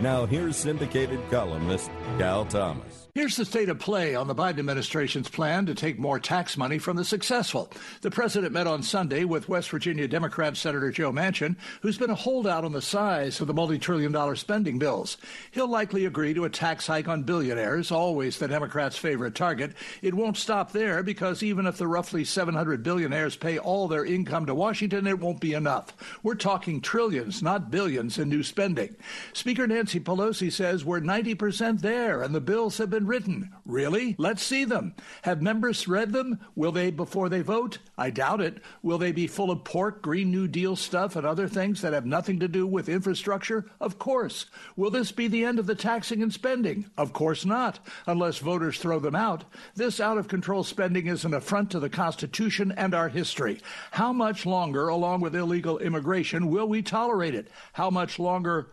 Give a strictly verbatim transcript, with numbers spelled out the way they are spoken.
Now here's syndicated columnist Cal Thomas. Here's the state of play on the Biden administration's plan to take more tax money from the successful. The president met on Sunday with West Virginia Democrat Senator Joe Manchin, who's been a holdout on the size of the multi-trillion dollar spending bills. He'll likely agree to a tax hike on billionaires, always the Democrats' favorite target. It won't stop there because even if the roughly seven hundred billionaires pay all their income to Washington, it won't be enough. We're talking trillions, not billions, in new spending. Speaker Nancy Pelosi says we're ninety percent there and the bills have been written. Really? Let's see them. Have members read them? Will they before they vote? I doubt it. Will they be full of pork, Green New Deal stuff, and other things that have nothing to do with infrastructure? Of course. Will this be the end of the taxing and spending? Of course not, unless voters throw them out. This out-of-control spending is an affront to the Constitution and our history. How much longer, along with illegal immigration, will we tolerate it? How much longer